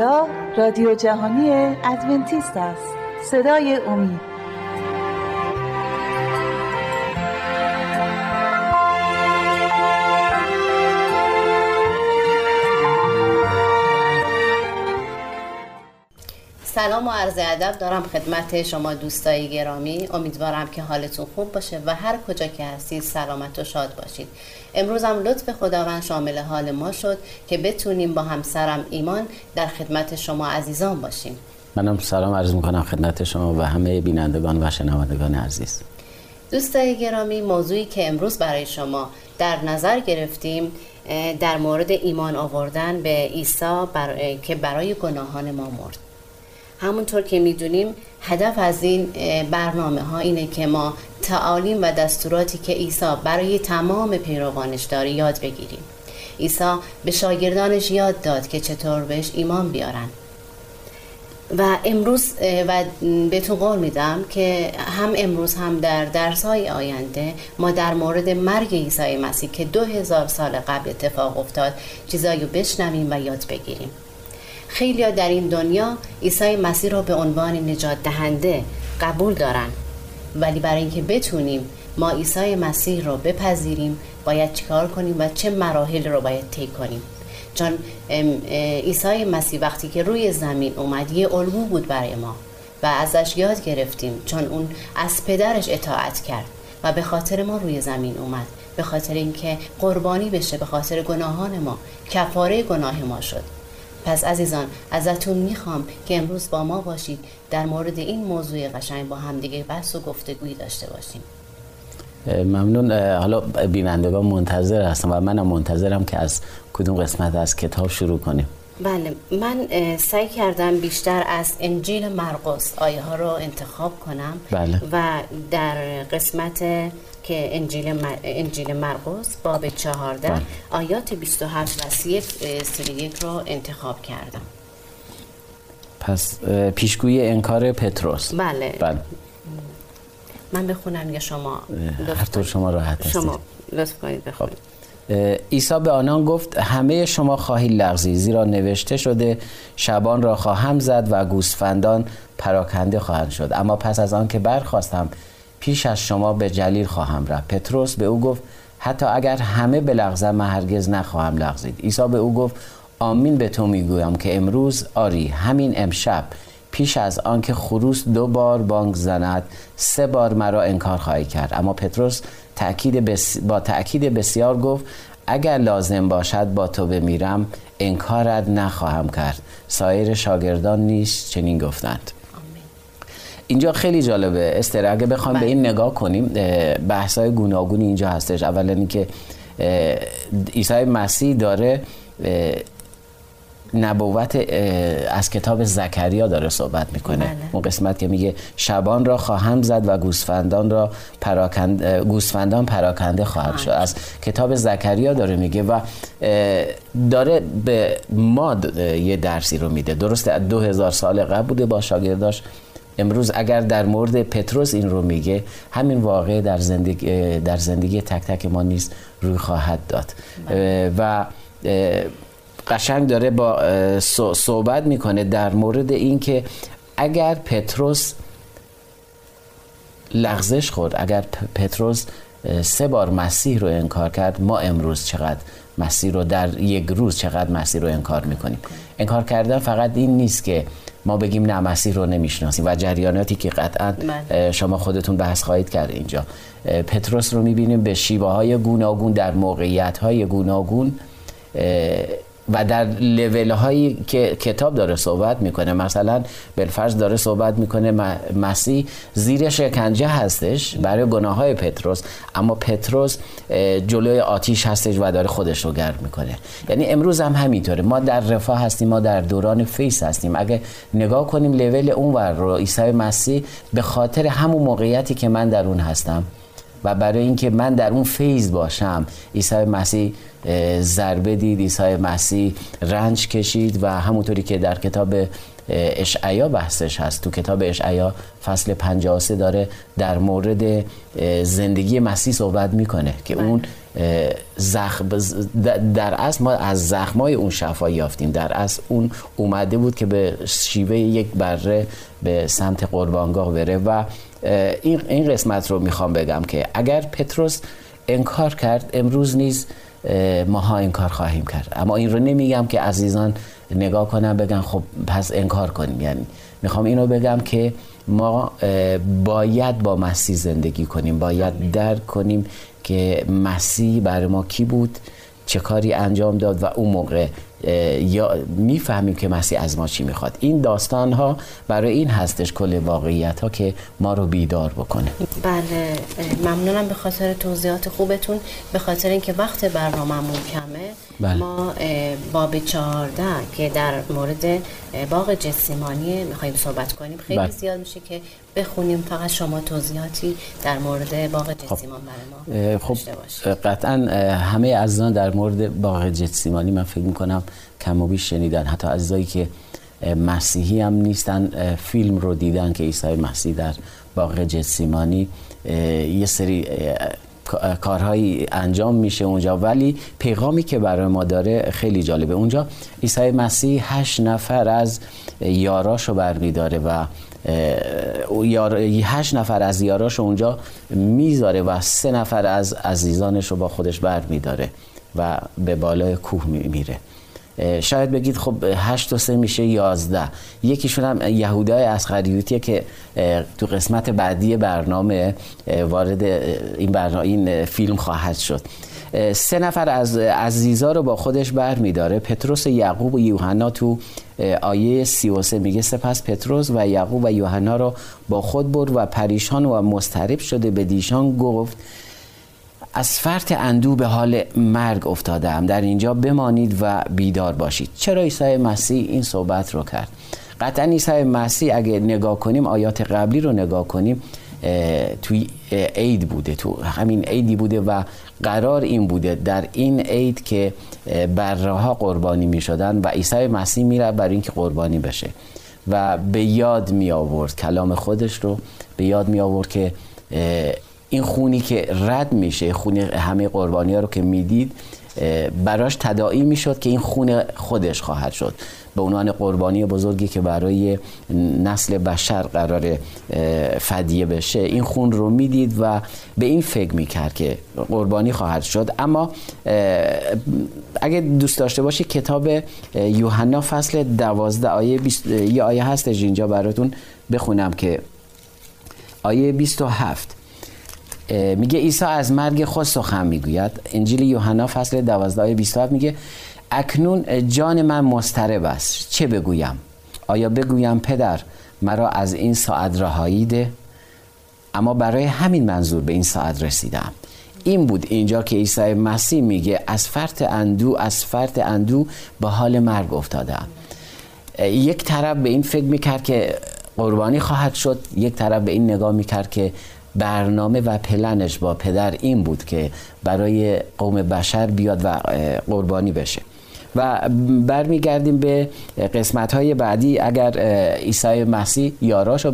اینجا رادیو جهانی ادونتیست است، صدای امید. سلام و عرض ادب دارم خدمت شما دوستای گرامی. امیدوارم که حالتون خوب باشه و هر کجا که هستید سلامت و شاد باشید. امروز هم لطف خداوند شامل حال ما شد که بتونیم با همسرم ایمان در خدمت شما عزیزان باشیم. منم سلام عرض میکنم خدمت شما و همه بینندگان و شنوندگان عزیز. دوستای گرامی، موضوعی که امروز برای شما در نظر گرفتیم در مورد ایمان آوردن به عیسی که برای گناهان ما مرد. همونطور که میدونیم هدف از این برنامه ها اینه که ما تعالیم و دستوراتی که عیسی برای تمام پیروانش داره یاد بگیریم. عیسی به شاگردانش یاد داد که چطور بهش ایمان بیارن و امروز و بهتون قول میدم که هم امروز هم در درس‌های آینده ما در مورد مرگ عیسی مسیح که 2000 سال قبل اتفاق افتاد چیزایی رو بشنویم و یاد بگیریم. خیلی‌ها در این دنیا عیسی مسیح را به عنوان نجات دهنده قبول دارن، ولی برای اینکه بتونیم ما عیسی مسیح را بپذیریم باید چیکار کنیم و چه مراحل را باید طی کنیم؟ چون عیسی مسیح وقتی که روی زمین اومد یه الگو بود برای ما و ازش یاد گرفتیم، چون اون از پدرش اطاعت کرد و به خاطر ما روی زمین اومد، به خاطر اینکه قربانی بشه، به خاطر گناهان ما، کفاره گناه ما شد. پس عزیزان ازتون میخوام که امروز با ما باشید، در مورد این موضوع قشنگ با همدیگه بحث و گفتگوی داشته باشیم. ممنون. حالا بینندگان منتظر هستم و منم منتظرم که از کدوم قسمت از کتاب شروع کنیم. بله، من سعی کردم بیشتر از انجیل مرقس آیه ها رو انتخاب کنم. بله. و در قسمت که انجیل مرقس باب 14 آیات 27 و 31 رو انتخاب کردم. پس پیشگویی انکار پتروس. بله. بله. من بخونم یا شما؟ هر طور شما راحت هستید. شما لطف کنید بخونید. عیسی به آنان گفت همه شما خواهید لغزید، زیرا نوشته شده شبان را خواهم زد و گوسفندان پراکنده خواهند شد. اما پس از آن که برخاستم پیش از شما به جلیل خواهم رفت. پتروس به او گفت حتی اگر همه بلغزند من هرگز نخواهم لغزید. عیسی به او گفت آمین به تو میگویم که امروز، آری همین امشب، پیش از آن که خروس 2 بار بانگ زند 3 بار مرا انکار خواهی کرد. اما پتروس با تأکید بسیار گفت اگر لازم باشد با تو بمیرم انکارت نخواهم کرد. سایر شاگردان نیز چنین گفتند. اینجا خیلی جالبه استر، اگه بخوام به این نگاه کنیم بحث‌های گوناگونی اینجا هستش. اولا اینکه عیسی مسیح داره نبوت از کتاب زکریا داره صحبت میکنه. بله. اون قسمت که میگه شبان را خواهم زد و گوسفندان پراکنده خواهد شد، از کتاب زکریا داره میگه و داره به ما یه درسی رو میده. درسته 2000 سال قبل بوده با شاگرداش. امروز اگر در مورد پتروس این رو میگه، همین واقعه در زندگی تک تک ما نیز روی خواهد داد. بله. و قشنگ داره با صحبت میکنه در مورد این که اگر پتروس لغزش خورد، اگر پتروس 3 بار مسیح رو انکار کرد، ما امروز چقدر مسیح رو در یک روز چقدر مسیح رو انکار میکنیم. انکار کردن فقط این نیست که ما بگیم نه مسیح رو نمیشناسیم و جریاناتی که قطعا شما خودتون بحث خواهید کرد. اینجا پتروس رو میبینیم به شیوه های گوناگون در موقعیت های گوناگون و در لیول هایی که کتاب داره صحبت میکنه. مثلا بلفرز داره صحبت میکنه مسیح زیر شکنجه هستش برای گناه های پتروس، اما پتروس جلوی آتیش هستش و داره خودش رو گرم میکنه. یعنی امروز هم همینطوره، ما در رفاه هستیم، ما در دوران فیس هستیم. اگه نگاه کنیم لیول اونور رو عیسی مسیح به خاطر همون موقعیتی که من در اون هستم و برای اینکه من در اون فیض باشم، عیسی مسیح ضربه دید، عیسی مسیح رنج کشید و همونطوری که در کتاب اشعیا بحثش هست، تو کتاب اشعیا فصل 53 داره در مورد زندگی مسیح صحبت میکنه که اون زخم در اصل ما از زخمای اون شفا یافتیم. در اصل اون اومده بود که به شیوه یک بره به سمت قربانگاه بره. و این قسمت رو میخوام بگم که اگر پتروس انکار کرد، امروز نیز ماها انکار خواهیم کرد. اما این رو نمیگم که عزیزان نگاه کنن بگن خب پس انکار کنیم، یعنی میخوام اینو بگم که ما باید با مسیح زندگی کنیم، باید درک کنیم که مسیح برای ما کی بود، چه کاری انجام داد، و اون موقع یا میفهمیم که مسیح از ما چی میخواد. این داستان ها برای این هستش، کل واقعیت ها که ما رو بیدار بکنه. بله، ممنونم به خاطر توضیحات خوبتون، به خاطر اینکه وقت برنامه‌مون کمه. بله. ما باب 14 که در مورد باغ جسیمانی میخواییم صحبت کنیم، خیلی بله. زیاد میشه که بخونیم، فقط شما توضیحاتی در مورد باغ جتسیمانی برای ما داشته باشید. قطعا همه عزیزان در مورد باغ جتسیمانی من فکر میکنم کم و بیش شنیدن، حتی عزیزایی که مسیحی هم نیستن فیلم رو دیدن که عیسی مسیح در باغ جتسیمانی یه سری کارهایی انجام میشه اونجا، ولی پیغامی که برای ما داره خیلی جالبه. اونجا عیسی مسیح 8 نفر از یاراشو برمیداره و 8 نفر از یاراش اونجا میذاره و 3 نفر از عزیزانش رو با خودش برمیداره و به بالای کوه میره. شاید بگید خب 8 و 3 میشه 11. یکیشون هم یهودای اسخریوتیه که تو قسمت بعدی برنامه وارد این فیلم خواهد شد. 3 نفر از عزیزا رو با خودش برمیداره. پتروس، یعقوب و یوحنا تو آیه 33 میگه سپس پتروس و یعقوب و یوحنا را با خود برد و پریشان و مضطرب شده به دیشان گفت از فرط اندوه به حال مرگ افتادم، در اینجا بمانید و بیدار باشید. چرا عیسی مسیح این صحبت رو کرد؟ قطعا عیسی مسیح اگه نگاه کنیم، آیات قبلی رو نگاه کنیم، توی عید بوده، تو همین عیدی بوده و قرار این بوده در این عید که بره‌ها قربانی می شدن و عیسی مسیح میره برای اینکه قربانی بشه و به یاد می آورد کلام خودش رو، به یاد می آورد که این خونی که رد میشه، خون همه قربانی ها رو که میدید براش تداعی میشد که این خون خودش خواهد شد به عنوان قربانی بزرگی که برای نسل بشر قرار فدیه بشه. این خون رو میدید و به این فکر میکرد که قربانی خواهد شد. اما اگه دوست داشته باشی کتاب یوحنا فصل 12 آیه 20 یه آیه هستش اینجا براتون بخونم که آیه 27 میگه عیسی از مرگ خود سخن میگوید. انجیل یوحنا فصل 12 آیه 27 میگه اکنون جان من مضطرب است، چه بگویم؟ آیا بگویم پدر مرا از این ساعت رهایی ده؟ اما برای همین منظور به این ساعت رسیدم. این بود اینجا که عیسی مسیح میگه از فرط اندوه به حال مرگ افتادم. یک طرف به این فکر میکرد که قربانی خواهد شد، یک طرف به این نگاه میکرد که برنامه و پلنش با پدر این بود که برای قوم بشر بیاد و قربانی بشه. و برمیگردیم به قسمت‌های بعدی، اگر عیسی مسیح یاراشو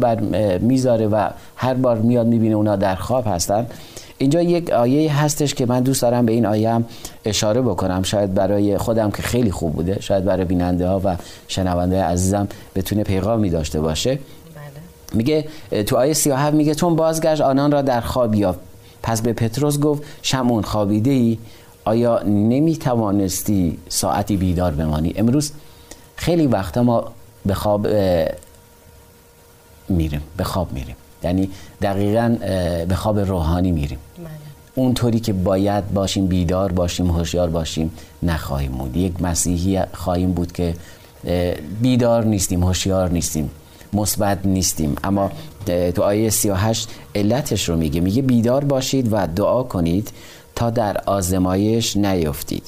میذاره و هر بار میاد میبینه اونا در خواب هستن. اینجا یک آیه هستش که من دوست دارم به این آیه هم اشاره بکنم، شاید برای خودم که خیلی خوب بوده، شاید برای بیننده ها و شنونده عزیزم بتونه پیغامی داشته باشه. میگه تو آیه 37 میگه چون بازگشت آنان را در خواب یافت، پس به پتروس گفت شمعون خوابیده ای؟ آیا نمیتوانستی ساعتی بیدار بمانی؟ امروز خیلی وقتا ما به خواب میریم، یعنی دقیقاً به خواب روحانی میریم. اونطوری که باید باشیم، بیدار باشیم، هوشیار باشیم نخواهیم بود. یک مسیحی خواهیم بود که بیدار نیستیم، هوشیار نیستیم، مثبت نیستیم. اما تو آیه 38 علتش رو میگه، میگه بیدار باشید و دعا کنید تا در آزمایش نیفتید.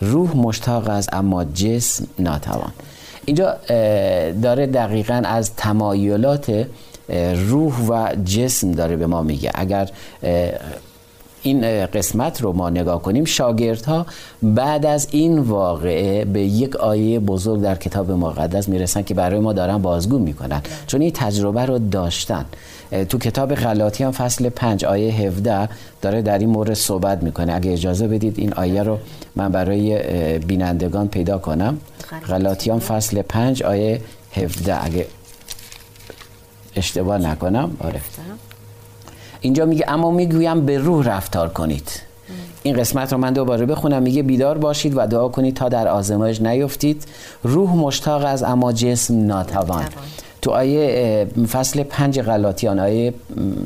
روح مشتاق است اما جسم ناتوان. اینجا داره دقیقاً از تمایلات روح و جسم داره به ما میگه. اگر این قسمت رو ما نگاه کنیم، شاگردها بعد از این واقعه به یک آیه بزرگ در کتاب مقدس میرسن که برای ما دارن بازگو میکنن، چون این تجربه رو داشتن. تو کتاب غلاطیان فصل 5 آیه 17 داره در این مورد صحبت میکنه. اگه اجازه بدید این آیه رو من برای بینندگان پیدا کنم. غلاطیان فصل 5 آیه 17 اگه اشتباه نکنم، آره، اینجا میگه اما میگویم به روح رفتار کنید. این قسمت رو من دوباره بخونم. میگه بیدار باشید و دعا کنید تا در آزمایش نیفتید، روح مشتاق از اما جسم ناتوان. تو آیه فصل 5 غلاطیان آیه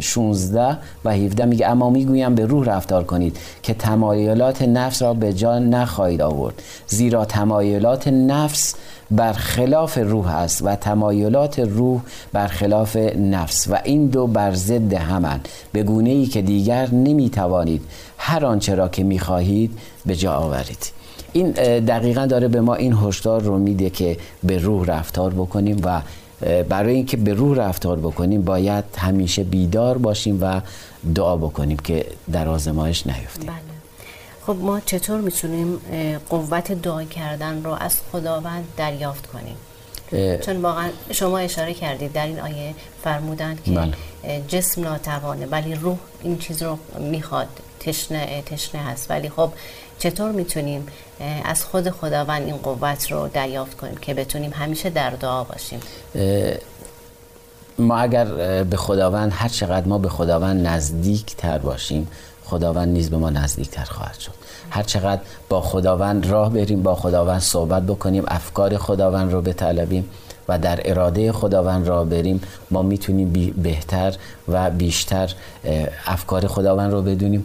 16 و 17 میگه اما میگویم به روح رفتار کنید که تمایلات نفس را به جا نخواهید آورد، زیرا تمایلات نفس برخلاف روح است و تمایلات روح برخلاف نفس، و این دو بر ضد همند، به گونه‌ای که دیگر نمیتوانید هر آنچه را که میخواهید به جا آورید. این دقیقاً داره به ما این هشدار رو میده که به روح رفتار بکنیم، و برای اینکه به روح رفتار بکنیم باید همیشه بیدار باشیم و دعا بکنیم که در آزمایش نیفتیم. بله. خب ما چطور میتونیم قوت دعا کردن رو از خداوند دریافت کنیم؟ چون واقعا شما اشاره کردید در این آیه فرمودند که بله. جسم ناتوانه ولی روح این چیز رو میخواد، تشنه هست، ولی خب چطور میتونیم از خود خداوند این قوت رو دریافت کنیم که بتونیم همیشه در دعا باشیم؟ ما اگر به خداوند، هر چقدر ما به خداوند نزدیک تر باشیم خداوند نیز به ما نزدیک تر خواهد شد. هر چقدر با خداوند راه بریم، با خداوند صحبت بکنیم، افکار خداوند رو بطلبیم و در اراده خداوند را بریم، ما میتونیم بهتر و بیشتر افکار خداوند رو بدونیم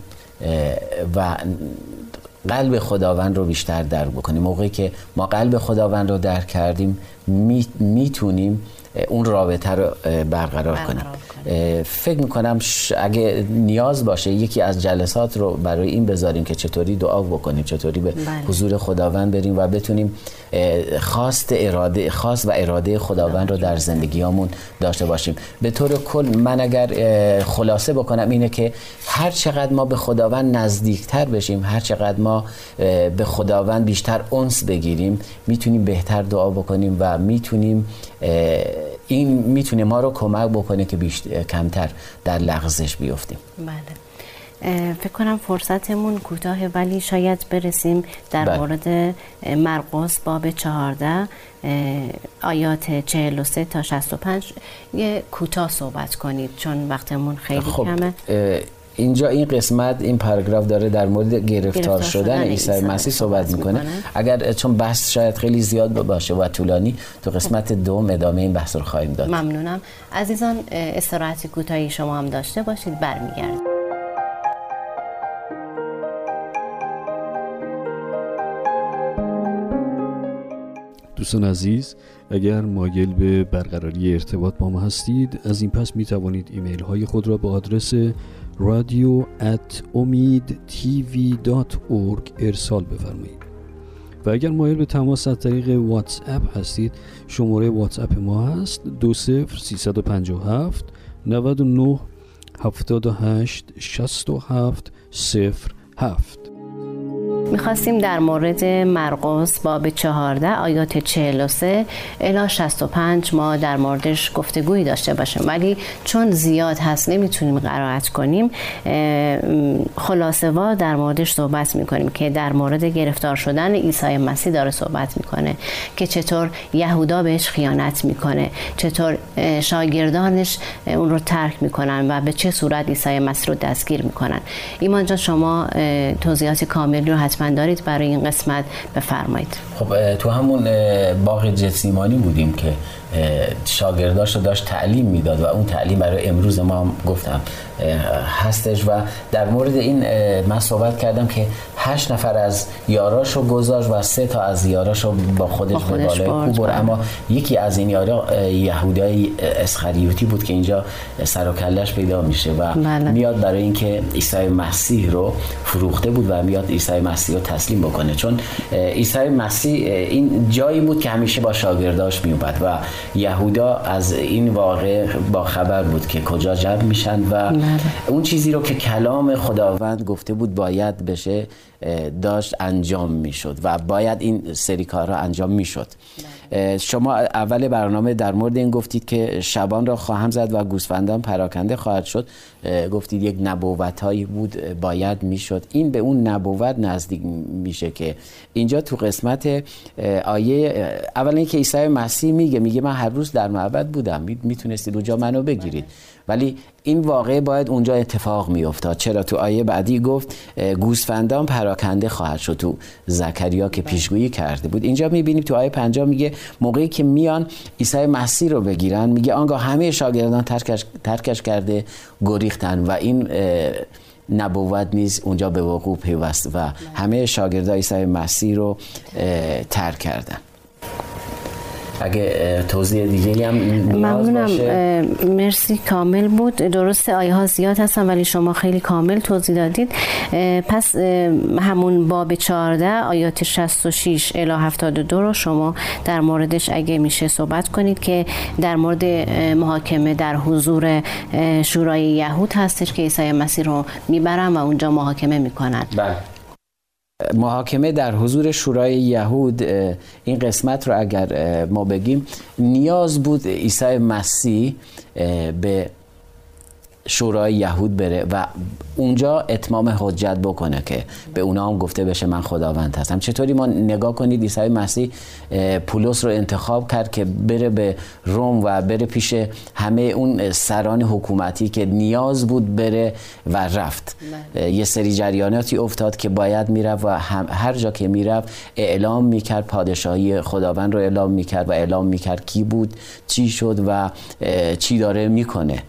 و قلب خداوند رو بیشتر درک بکنیم. موقعی که ما قلب خداوند رو درک کردیم میتونیم اون رابطه رو برقرار کنیم. فکر میکنم اگه نیاز باشه یکی از جلسات رو برای این بذاریم که چطوری دعا بکنیم، چطوری به حضور خداوند بریم و بتونیم خواست و اراده خداوند رو در زندگیامون داشته باشیم. به طور کل من اگر خلاصه بکنم اینه که هر چقدر ما به خداوند نزدیکتر بشیم، هر چقدر ما به خداوند بیشتر انس بگیریم، میتونیم بهتر دعا بکنیم و میتونیم، این میتونه ما رو کمک بکنه که کمتر در لغزش بیفتیم. بله. فکر کنم فرصتمون کوتاهه ولی شاید برسیم در مورد مرقس باب 14 آیات 43 تا 65 یه کوتاه صحبت کنید چون وقتمون خیلی کمه. اینجا این قسمت، این پاراگراف داره در مورد گرفتار شدن عیسی مسیح صحبت میکنه. اگر چون بحث شاید خیلی زیاد باشه و طولانی، تو قسمت دوم ادامه این بحث رو خواهیم داد. ممنونم عزیزان. استراحت کوتاهی شما هم داشته باشید، برمیگردیم. دوستان عزیز، اگر مایل به برقراری ارتباط با ما هستید، از این پس می توانید ایمیل های خود را به آدرس radio@omidtv.org ارسال بفرمایید. و اگر مایل به تماس از طریق واتس اپ هستید، شماره واتس اپ ما هست 20 357 99 78 67 07. می‌خواستیم در مورد مرقس باب 14 آیات 43 الی 65 ما در موردش گفتگویی داشته باشیم، ولی چون زیاد هست نمیتونیم قرائت کنیم، خلاصه‌وار در موردش صحبت می‌کنیم که در مورد گرفتار شدن عیسی مسیح داره صحبت می‌کنه که چطور یهودا بهش خیانت می‌کنه، چطور شاگردانش اون رو ترک می‌کنن و به چه صورت عیسی مسیح رو دستگیر می‌کنن. ایمان جان، شما توضیحات کاملی رو حتما دارید برای این قسمت، بفرمایید. خب تو همون باغ جتسیمانی بودیم که شاگرداش رو داشت تعلیم میداد و اون تعلیم برای امروز ما هم گفتم هستش، و در مورد این من صحبت کردم که 8 نفر از یاراشو گذاشت و 3 تا از یاراشو با خودش به بالای کوه برد، اما یکی از این یارا یهودای اسخریوتی بود که اینجا سر و کله‌اش پیدا میشه و میاد برای اینکه عیسی مسیح رو فروخته بود و میاد عیسی مسیح رو تسلیم بکنه، چون عیسی مسیح این جایی بود که همیشه با شاگرداش میومد و یهودا از این واقع با خبر بود که کجا جمع میشن و اون چیزی رو که کلام خداوند گفته بود باید بشه داشت انجام میشد و باید این سری کارها انجام میشد. شما اول برنامه در مورد این گفتید که شبان را خواهم زد و گوسفندان پراکنده خواهد شد. گفتید یک نبوت‌هایی بود باید میشد. این به اون نبوت نزدیک میشه که اینجا تو قسمت آیه اول اینکه عیسی مسیح میگه من هر روز در معبد بودم، میتونستید اونجا منو بگیرید، ولی این واقعه باید اونجا اتفاق میافتاد. چرا تو آیه بعدی گفت گوسفندان پراکنده خواهد شد، تو زکریا که پیشگویی کرده بود. اینجا میبینیم تو آیه 50 میگه موقعی که میان عیسی مسیح رو بگیرن، میگه آنگاه همه شاگردان ترکش کرده گریختن و این نبوت نیز اونجا به وقوع پیوست و همه شاگردان عیسی مسیح رو ترک کردن. اگه توضیح دیگری هم ممنونم. مرسی، کامل بود. درسته آیه ها زیاد هستن ولی شما خیلی کامل توضیح دادید. پس همون باب 14 آیات 66 الی 72 رو شما در موردش اگه میشه صحبت کنید که در مورد محاکمه در حضور شورای یهود هستش که عیسی مسیح رو میبرن و اونجا محاکمه میکنن. بله، محاکمه در حضور شورای یهود. این قسمت رو اگر ما بگیم، نیاز بود عیسی مسیح به شورای یهود بره و اونجا اتمام حجت بکنه که به اونا هم گفته بشه من خداوند هستم. چطوری ما نگاه کنید عیسی مسیح پولس رو انتخاب کرد که بره به روم و بره پیش همه اون سران حکومتی که نیاز بود بره و رفت. یه سری جریاناتی افتاد که باید میرفت و هر جا که میرفت اعلام میکرد، پادشاهی خداوند رو اعلام میکرد و اعلام میکرد کی بود، چی شد و چی داره میکنه.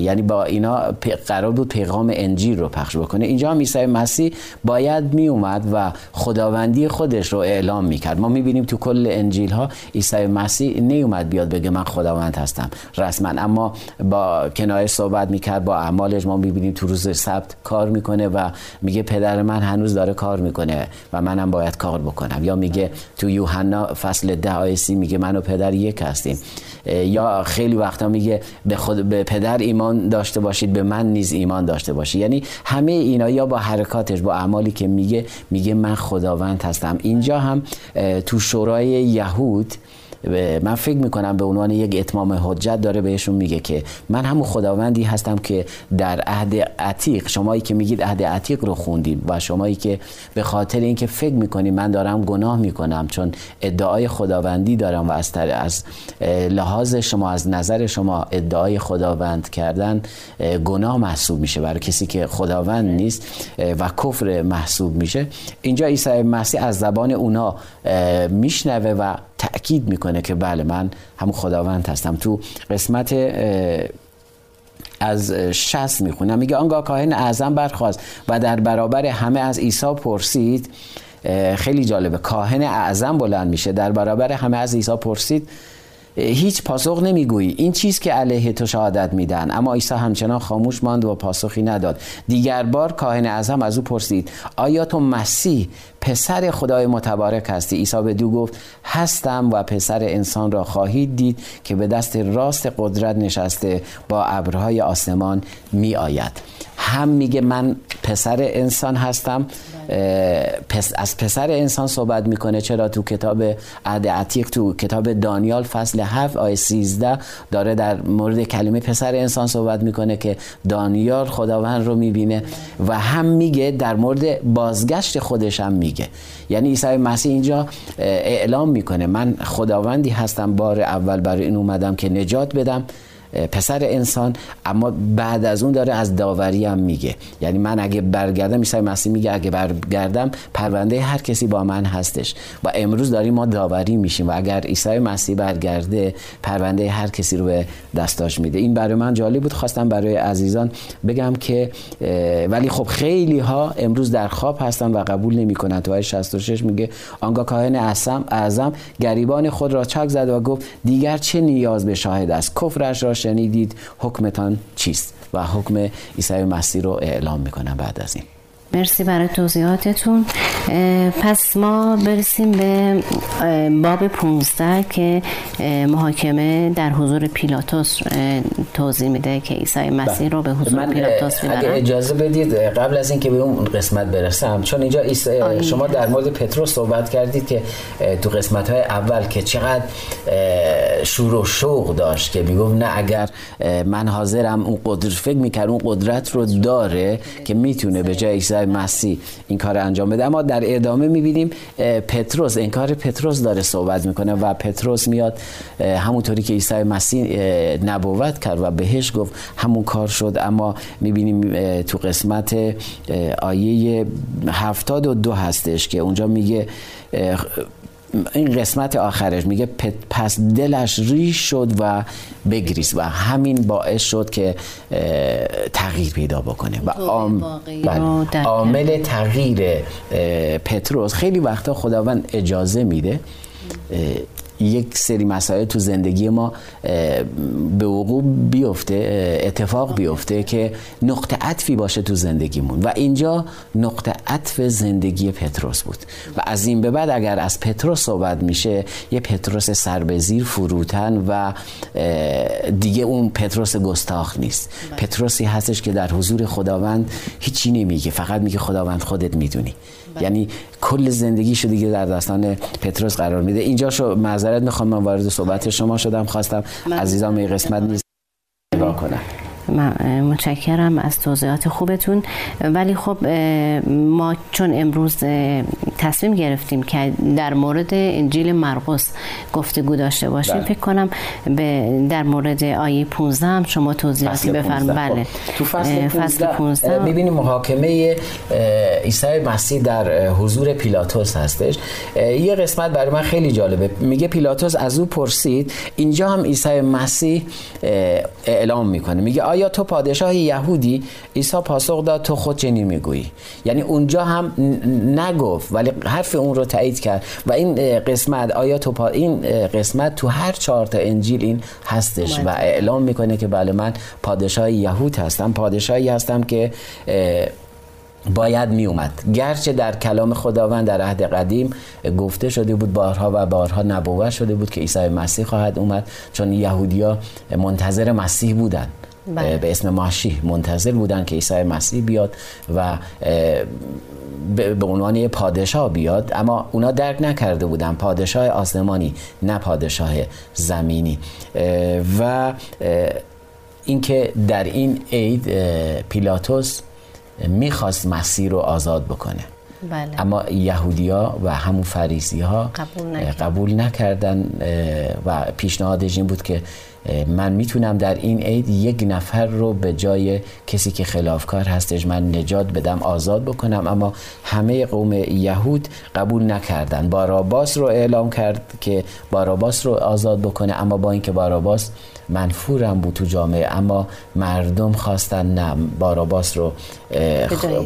یعنی با اینا قرار بود پیغام انجیل رو پخش بکنه. اینجا هم عیسی مسیح باید می اومد و خداوندی خودش رو اعلام میکرد. ما میبینیم تو کل انجیل ها عیسی مسیح نیومد بیاد بگه من خداوند هستم رسما، اما با کنایه صحبت میکرد، با اعمالش. ما میبینیم تو روز سبت کار میکنه و میگه پدر من هنوز داره کار میکنه و منم باید کار بکنم. یا میگه تو یوحنا فصل 10 آیه 30 میگه من و پدر یک هستیم. یا خیلی وقتا میگه به پدر ایمان داشته باشید به من نیز ایمان داشته باشید. یعنی همه اینا یا با حرکاتش، با اعمالی که میگه من خداوند هستم. اینجا هم تو شورای یهود من فکر میکنم به عنوان یک اتمام حجت داره بهشون میگه که من همون خداوندی هستم که در عهد عتیق، شمایی که میگید عهد عتیق رو خوندیم و شمایی که به خاطر اینکه فکر میکنید من دارم گناه میکنم چون ادعای خداوندی دارم و از لحاظ شما، از نظر شما ادعای خداوند کردن گناه محسوب میشه برای کسی که خداوند نیست و کفر محسوب میشه. اینجا عیسی مسیح از زبان اونا میشنوه و تأکید میکنه که بله من همون خداوند هستم. تو قسمت از 60 میخونم، میگه آنگاه کاهن اعظم برخاست و در برابر همه از عیسی پرسید. خیلی جالبه، کاهن اعظم بلند میشه در برابر همه از عیسی پرسید هیچ پاسخ نمیگویی، این چیز که علیه تو شهادت میدن. اما عیسی همچنان خاموش ماند و پاسخی نداد. دیگر بار کاهن اعظم از او پرسید آیا تو مسیح پسر خدای متبارک هستی؟ عیسی بدو گفت هستم و پسر انسان را خواهید دید که به دست راست قدرت نشسته با ابرهای آسمان می آید. هم میگه من پسر انسان هستم، از پسر انسان صحبت میکنه. چرا تو کتاب عهد عتیق، تو کتاب دانیال فصل 7 آیه 13 داره در مورد کلمه پسر انسان صحبت میکنه که دانیال خداوند رو میبینه و هم میگه در مورد بازگشت خودش هم میگه. یعنی عیسی مسیح اینجا اعلام میکنه من خداوندی هستم، بار اول برای این اومدم که نجات بدم، پسر انسان. اما بعد از اون داره از داوری هم میگه، یعنی من اگه برگردم، عیسی مسیح میگه اگه برگردم پرونده هر کسی با من هستش و امروز داریم ما داوری میشیم و اگر عیسی مسیح برگرده پرونده هر کسی رو به دستاش میده. این برای من جالب بود، خواستم برای عزیزان بگم که ولی خب خیلی ها امروز در خواب هستن و قبول نمیکنن. تو آیه 66 میگه آنگاه کاهن اعظم گریبان خود را چاک زد و گفت دیگر چه نیاز به شاهد است، کفرش را شنیدید، حکمتان چیست؟ و حکم عیسی مسیح رو اعلام میکنن بعد از این. مرسی برای توضیحاتتون. پس ما برسیم به باب 15 که محاکمه در حضور پیلاتوس توضیح میده که عیسی مسیح رو به حضور پیلاتوس میبرن. اگه اجازه بدید قبل از این که به اون قسمت برسم، چون اینجا شما در مورد پتروس صحبت کردید که تو قسمت‌های اول که چقدر شور و شوق داشت که میگفت نه اگر من حاضرم، اون قدرت فکر می‌کرد اون قدرت رو داره که میتونه به جای عیسی مسیح این کار انجام بده. اما در ادامه میبینیم پتروس، انکار پتروس داره صحبت میکنه و پتروس میاد همونطوری که عیسی مسیح نبوت کرد و بهش گفت همون کار شد. اما میبینیم تو قسمت آیه 72 هستش که اونجا میگه، این قسمت آخرش میگه پس دلش ریش شد و بگریست و همین باعث شد که تغییر پیدا بکنه و عامل تغییر پتروس. خیلی وقتا خداوند اجازه میده یک سری مسائل تو زندگی ما به وقوع بیفته، اتفاق بیفته که نقطه عطفی باشه تو زندگیمون و اینجا نقطه عطف زندگی پتروس بود و از این به بعد اگر از پتروس صحبت میشه یه پتروس سر به زیر فروتن و دیگه اون پتروس گستاخ نیست، پتروسی هستش که در حضور خداوند هیچی نمیگه، فقط میگه خداوند خودت میدونی. یعنی کل زندگیشو دیگه در دستان پتروس قرار میده. اینجا شو معذرت میخوام، من وارد صحبت شما شدم، خواستم عزیزان این قسمت نیست نگاه کنم. من متشکرم از توضیحات خوبتون، ولی خب ما چون امروز تصمیم گرفتیم که در مورد انجیل مرقس گفتگو داشته باشیم، بله. فکر کنم در مورد آیه 15 هم شما توضیحاتی بفرمایید. بله. تو فصل 15 می‌بینیم محاکمه عیسی مسیح در حضور پیلاتوس هستش. یه قسمت برای من خیلی جالبه، میگه پیلاتوس از او پرسید، اینجا هم عیسی مسیح اعلام میکنه، میگه یا تو پادشاه یهودی؟ عیسی پاسخ داد تو خود چنین میگویی. یعنی اونجا هم نگفت ولی حرف اون رو تایید کرد و این قسمت این قسمت تو هر 4 انجیل این هستش و اعلام میکنه که بله من پادشاه یهود هستم، پادشاهی هستم که باید می اومد، گرچه در کلام خداوند در عهد قدیم گفته شده بود، بارها و بارها نبوت شده بود که عیسی مسیح خواهد اومد، چون یهودیا منتظر مسیح بودن، به اسم ماشی منتظر بودن که عیسی مسیح بیاد و به عنوان پادشاه بیاد، اما اونا درک نکرده بودن پادشاه آسمانی نه پادشاه زمینی. و اینکه در این عید پیلاتوس میخواست مسیح رو آزاد بکنه، بله. اما یهودی‌ها و همون فریسی‌ها قبول نکردن و پیشنهادش این بود که من میتونم در این عید یک نفر رو به جای کسی که خلافکار هستش من نجات بدم، آزاد بکنم، اما همه قوم یهود قبول نکردن. باراباس رو اعلام کرد که باراباس رو آزاد بکنه، اما با اینکه باراباس منفورم بود تو جامعه، اما مردم خواستن نه، باراباس رو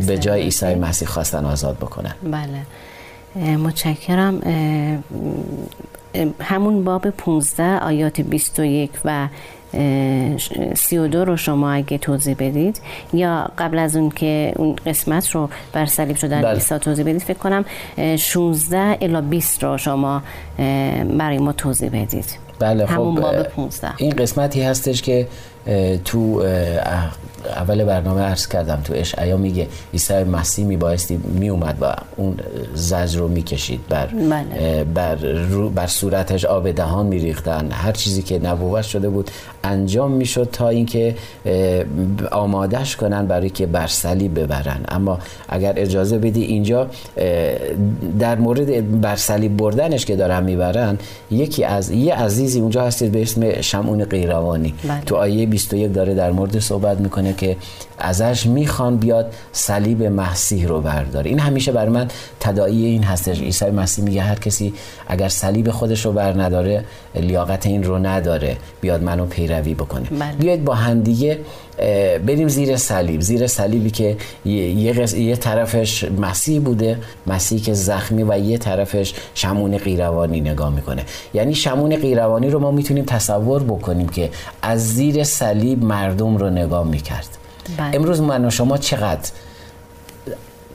به جای عیسی مسیح خواستن آزاد بکنن. بله متشکرم. همون باب 15 آیات 21 و 32 رو شما اگه توضیح بدید، یا قبل از اون که اون قسمت رو بر صلیب شدن عیسی توضیح بدید، فکر کنم 16 الی 20 رو شما برای ما توضیح بدید. بله همون باب 15. این قسمتی هستش که تو اول برنامه عرض کردم، تو اشعیا میگه عیسی مسیح میبایستی میومد و اون زجر رو میکشید، بر صورتش آب دهان میریختن، هر چیزی که نبوت شده بود انجام میشد تا اینکه آمادش کنن برای که بر صلیب ببرن. اما اگر اجازه بدی اینجا در مورد بر صلیب بردنش که دارن میبرن، یکی از یه عزیزی اونجا هست به اسم شمعون قیروانی، تو آیه 21 داره در مورد صحبت میکنه که ازش میخوان بیاد صلیب مسیح رو برداره. این همیشه برای من تداعی این هستش، عیسی مسیح میگه هر کسی اگر صلیب خودش رو بر نداره لیاقت این رو نداره بیاد منو پیروی بکنه. بیاید با هم دیگه بریم زیر صلیب، زیر صلیبی که یه طرفش مسیح بوده، مسیح که زخمی، و یه طرفش شمعون قیروانی نگاه میکنه. یعنی شمعون قیروانی رو ما میتونیم تصور بکنیم که از زیر صلیب مردم رو نگاه میکرد. امروز من و شما چقدر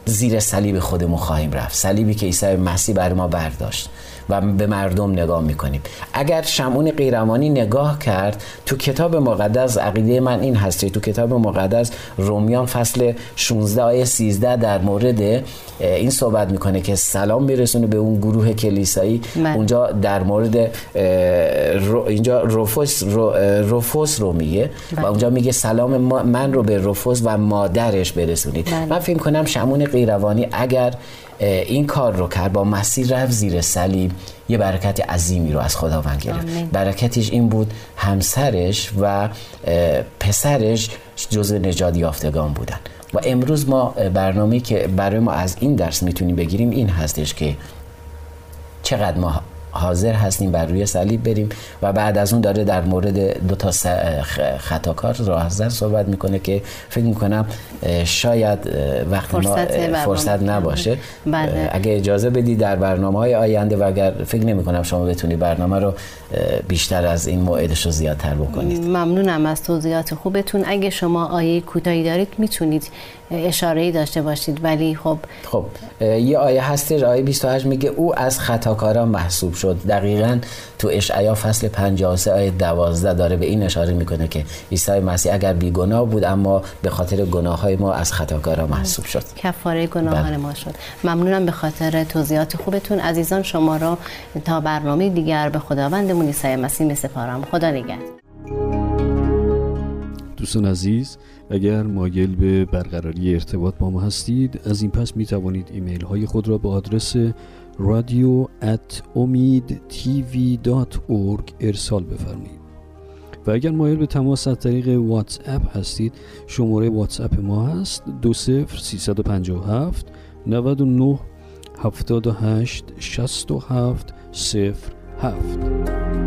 زیر صلیب خودمون خواهیم رفت، صلیبی که عیسی مسیح بر ما برداشت، و به مردم نگاه میکنیم. اگر شمعون قیرمانی نگاه کرد تو کتاب مقدس، عقیده من این هستی، تو کتاب مقدس رومیان فصل 16 آیه 13 در مورد این صحبت میکنه که سلام برسونه به اون گروه کلیسایی من. اونجا در مورد اینجا رفوس رو میگه و اونجا میگه سلام من رو به رفوس و مادرش برسونید. من فکر کنم شمعون قیروانی اگر این کار رو کرد، با مسیح رفت زیر صلیب، یه برکت عظیمی رو از خداوند گرفت. آمین. برکتش این بود همسرش و پسرش جزء نجات یافتگان بودن. و امروز ما برنامه‌ای که برای ما از این درس میتونیم بگیریم این هستش که چقدر ما حاضر هستیم بر روی صلیب بریم. و بعد از اون داره در مورد دو تا خطاکار راهزن صحبت میکنه که فکر میکنم شاید وقت ما فرصت نباشه. اگه اجازه بدی در برنامه‌های آینده، و اگر فکر نمیکنم شما بتونید برنامه رو بیشتر از این موعدش رو زیادتر بکنید. ممنونم از توضیحات خوبتون. اگه شما آیه کوتاهی دارید میتونید اشاره‌ای داشته باشید، ولی خب یه آیه هستش، آیه 28 میگه او از خطاکاران محسوب شد. دقیقاً تو اشعیا فصل 53 آیه 12 داره به این اشاره میکنه که عیسی مسیح اگر بیگناه بود، اما به خاطر گناههای ما از خطاکاران محسوب شد، کفاره گناهان ما شد. ممنونم به خاطر توضیحات خوبتون. عزیزان شما را تا برنامه دیگر به خداوندمون عیسی مسیح میسپارم. خدا نگهدار. دوستان عزیز، اگر مایل به برقراری ارتباط با ما هستید، از این پس می توانید ایمیل های خود را به آدرس radio@omidtv.org ارسال بفرمایید. و اگر مایل به تماس از طریق واتس اپ هستید، شماره واتس اپ ما هست 20 357 99 78 67 07.